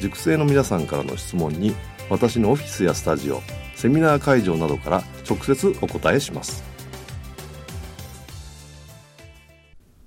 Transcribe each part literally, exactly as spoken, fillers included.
塾生の皆さんからの質問に私のオフィスやスタジオ、セミナー会場などから直接お答えします。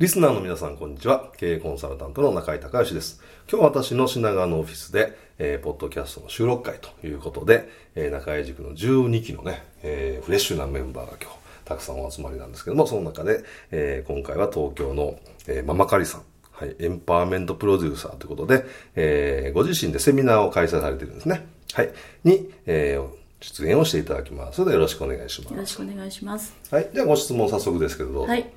リスナーの皆さんこんにちは、経営コンサルタントの中井孝義です。今日私の品川のオフィスで、えー、ポッドキャストの収録会ということで、えー、中井塾のじゅうにきのね、えー、フレッシュなメンバーが今日たくさんお集まりなんですけども、その中で、えー、今回は東京の、えー、ママカリさん、はい、エンパワーメントプロデューサーということで、えー、ご自身でセミナーを開催されているんですね。はい。に、えー、出演をしていただきます。それではよろしくお願いします。よろしくお願いします。はい。ではご質問早速ですけど、どうぞ。はい。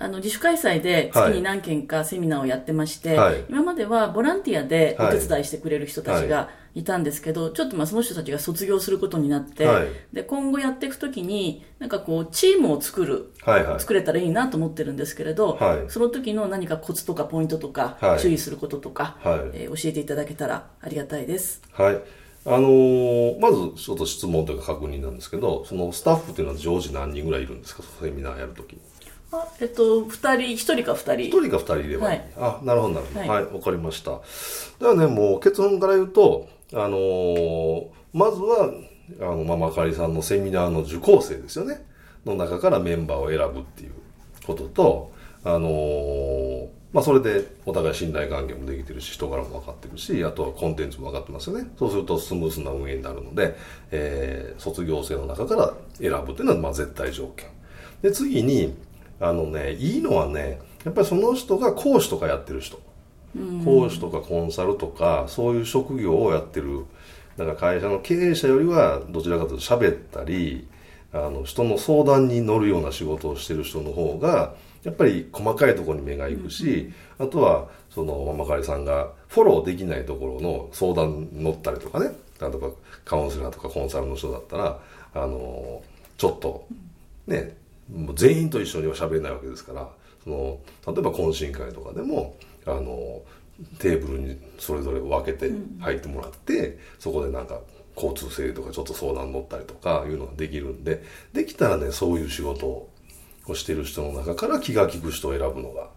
あの、自主開催で月に何件かセミナーをやってまして、はい、今まではボランティアでお手伝いしてくれる人たちがいたんですけど、はいはい、ちょっとまあその人たちが卒業することになって、はい、で、今後やっていくときに、なんかこう、チームを作る、はいはい、作れたらいいなと思ってるんですけれど、はい、その時の何かコツとかポイントとか、はい、注意することとか、はい、えー、教えていただけたらありがたいです。はい。あのー、まずちょっと質問というか確認なんですけど、そのスタッフというのは常時何人ぐらいいるんですか、セミナーやるときに。あ、えっと、二人、一人か二人。一人か二人いればいい。はい、あ、なるほど、なるほど。はい、わ、はい、かりました。ではね、もう結論から言うと、あのー、まずは、あの、ママカリさんのセミナーの受講生ですよね。の中からメンバーを選ぶっていうことと、あのー、まあ、それでお互い信頼関係もできてるし、人柄も分かってるし、あとはコンテンツも分かってますよね。そうするとスムースな運営になるので、えー、卒業生の中から選ぶっていうのは、まあ、絶対条件。で、次に、あのね、いいのはね、やっぱりその人が講師とかやってる人、うん、講師とかコンサルとかそういう職業をやってる、だから会社の経営者よりはどちらかというと喋ったり、あの、人の相談に乗るような仕事をしてる人の方がやっぱり細かいところに目が行くし、うん、あとはそのママカリさんがフォローできないところの相談に乗ったりとかね、例えばカウンセラーとかコンサルの人だったら、あの、ちょっとね、もう全員と一緒には喋れないわけですから、その例えば懇親会とかでも、あの、テーブルにそれぞれ分けて入ってもらって、うん、そこでなんか交通整理とかちょっと相談乗ったりとかいうのができるんで、できたらね、そういう仕事をしてる人の中から気が利く人を選ぶのが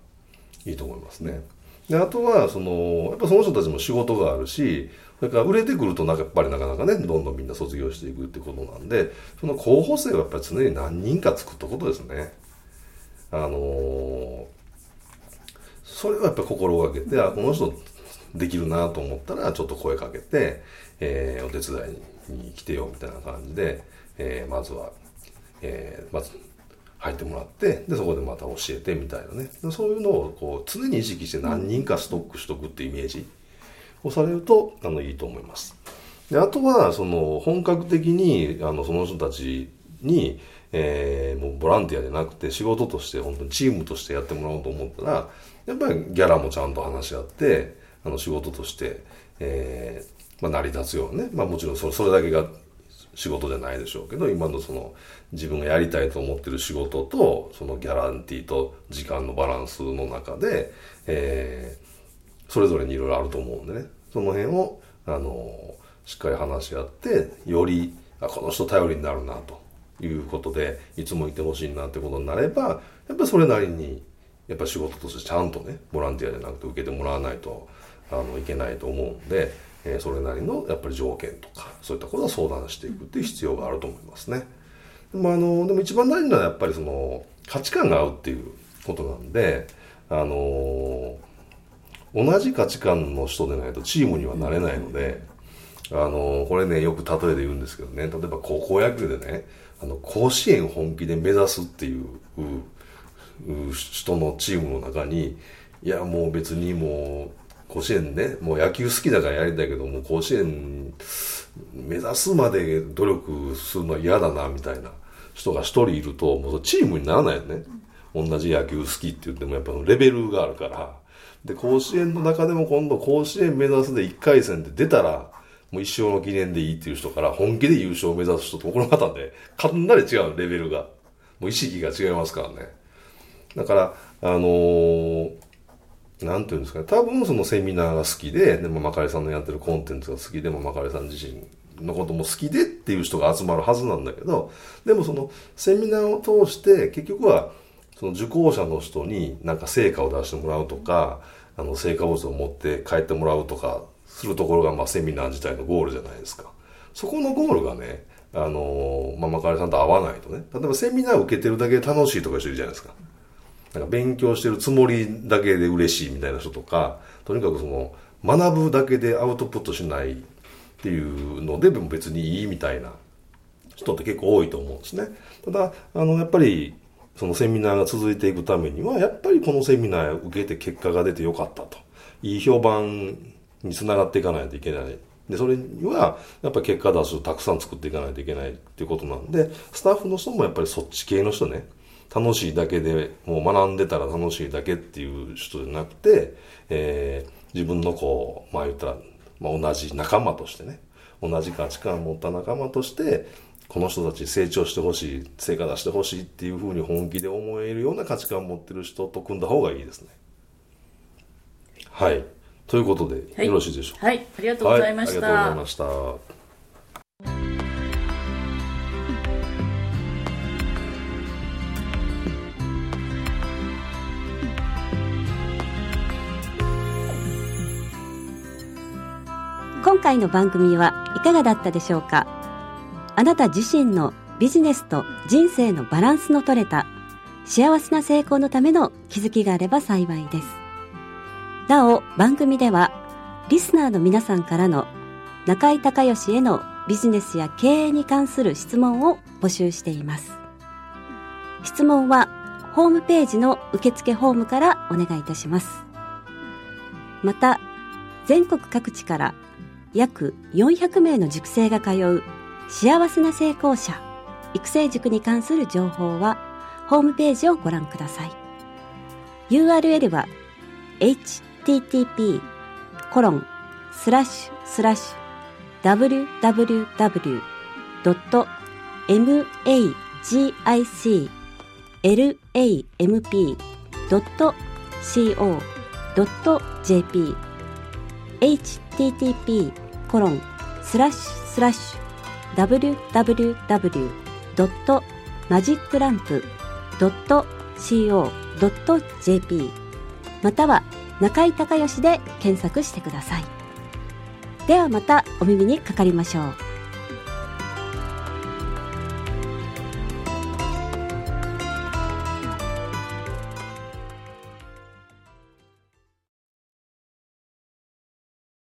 いいと思いますね。で、あとはそのやっぱその人たちも仕事があるし、だから売れてくるとなんかやっぱりなかなかね、どんどんみんな卒業していくってことなんで、その候補生はやっぱり常に何人か作ったことですね。あのー、それはやっぱり心がけて、あ、この人できるなと思ったらちょっと声かけて、えー、お手伝いに来てよみたいな感じで、えー、まずは、えー、まず入ってもらって、でそこでまた教えてみたいなね、そういうのをこう常に意識して何人かストックしとくってイメージをされると、あの、いいと思います。で、あとはその本格的に、あの、その人たちに、えー、もうボランティアじゃなくて仕事として本当にチームとしてやってもらおうと思ったら、やっぱりギャラもちゃんと話し合って、あの、仕事として、えーまあ、成り立つようなね、まあ、もちろんそれ、それだけが仕事じゃないでしょうけど、今のその自分がやりたいと思ってる仕事とそのギャランティーと時間のバランスの中で、えー、それぞれにいろいろあると思うんでね、その辺を、あの、しっかり話し合って、より、あ、この人頼りになるなということでいつもいてほしいなってことになれば、やっぱりそれなりにやっぱ仕事としてちゃんとね、ボランティアじゃなくて受けてもらわないと、あの、いけないと思うんで、えー、それなりのやっぱり条件とかそういったことは相談していくっていう必要があると思いますね。でも、あの、でも一番大事なのはやっぱりその価値観が合うっていうことなんで、あのー、同じ価値観の人でないとチームにはなれないので、あのこれね、よく例えで言うんですけどね、例えば高校野球でね、あの甲子園本気で目指すっていう人のチームの中に、いやもう別にもう甲子園ね、もう野球好きだからやりたいけどもう甲子園目指すまで努力するのは嫌だなみたいな人が一人いると、もうチームにならないよね。同じ野球好きって言ってもやっぱレベルがあるから、で甲子園の中でも今度甲子園目指すでいっかい戦で出たらもう一生の記念でいいっていう人から、本気で優勝を目指す人とこの方でかなり違う、レベルがもう意識が違いますからね。だからあのー、なんていうんですかね、多分そのセミナーが好きで、でもまかりさんのやってるコンテンツが好きで、もまかりさん自身のことも好きでっていう人が集まるはずなんだけど、でもそのセミナーを通して結局はその受講者の人になんか成果を出してもらうとか、あの成果物を持って帰ってもらうとかするところが、まあセミナー自体のゴールじゃないですか。そこのゴールがね、あのー、まあ、まかりさんと合わないとね、例えばセミナーを受けてるだけで楽しいとかしてるじゃないですか。なんか勉強してるつもりだけで嬉しいみたいな人とか、とにかくその学ぶだけでアウトプットしないっていうのでも別にいいみたいな人って結構多いと思うんですね。ただあのやっぱりそのセミナーが続いていくためには、やっぱりこのセミナーを受けて結果が出てよかったと、いい評判につながっていかないといけない。でそれにはやっぱり結果出すをたくさん作っていかないといけないっていうことなんで、スタッフの人もやっぱりそっち系の人ね、楽しいだけで、もう学んでたら楽しいだけっていう人じゃなくて、えー、自分のこう、まあ言ったら、まあ、同じ仲間としてね、同じ価値観を持った仲間として、この人たち成長してほしい、成果出してほしいっていうふうに本気で思えるような価値観を持ってる人と組んだ方がいいですね。はい。ということで、はい、よろしいでしょうか。はい、ありがとうございました。はい、ありがとうございました。今回の番組はいかがだったでしょうか。あなた自身のビジネスと人生のバランスの取れた幸せな成功のための気づきがあれば幸いです。なお番組ではリスナーの皆さんからの中井孝義へのビジネスや経営に関する質問を募集しています。質問はホームページの受付フォームからお願いいたします。また全国各地から約よんひゃくめいの塾生が通う幸せな成功者育成塾に関する情報はホームページをご覧ください。 ユーアールエル は エイチティーティーピーコロンスラッシュスラッシュダブリュダブリュダブリュドットマジックランプドットシーオードットジェーピー エイチティーティーピーコロンスラッシュスラッシュダブリュダブリュダブリュドットマジックランプドットシーオードットジェーピー または中井孝義で検索してください。ではまたお耳にかかりましょう。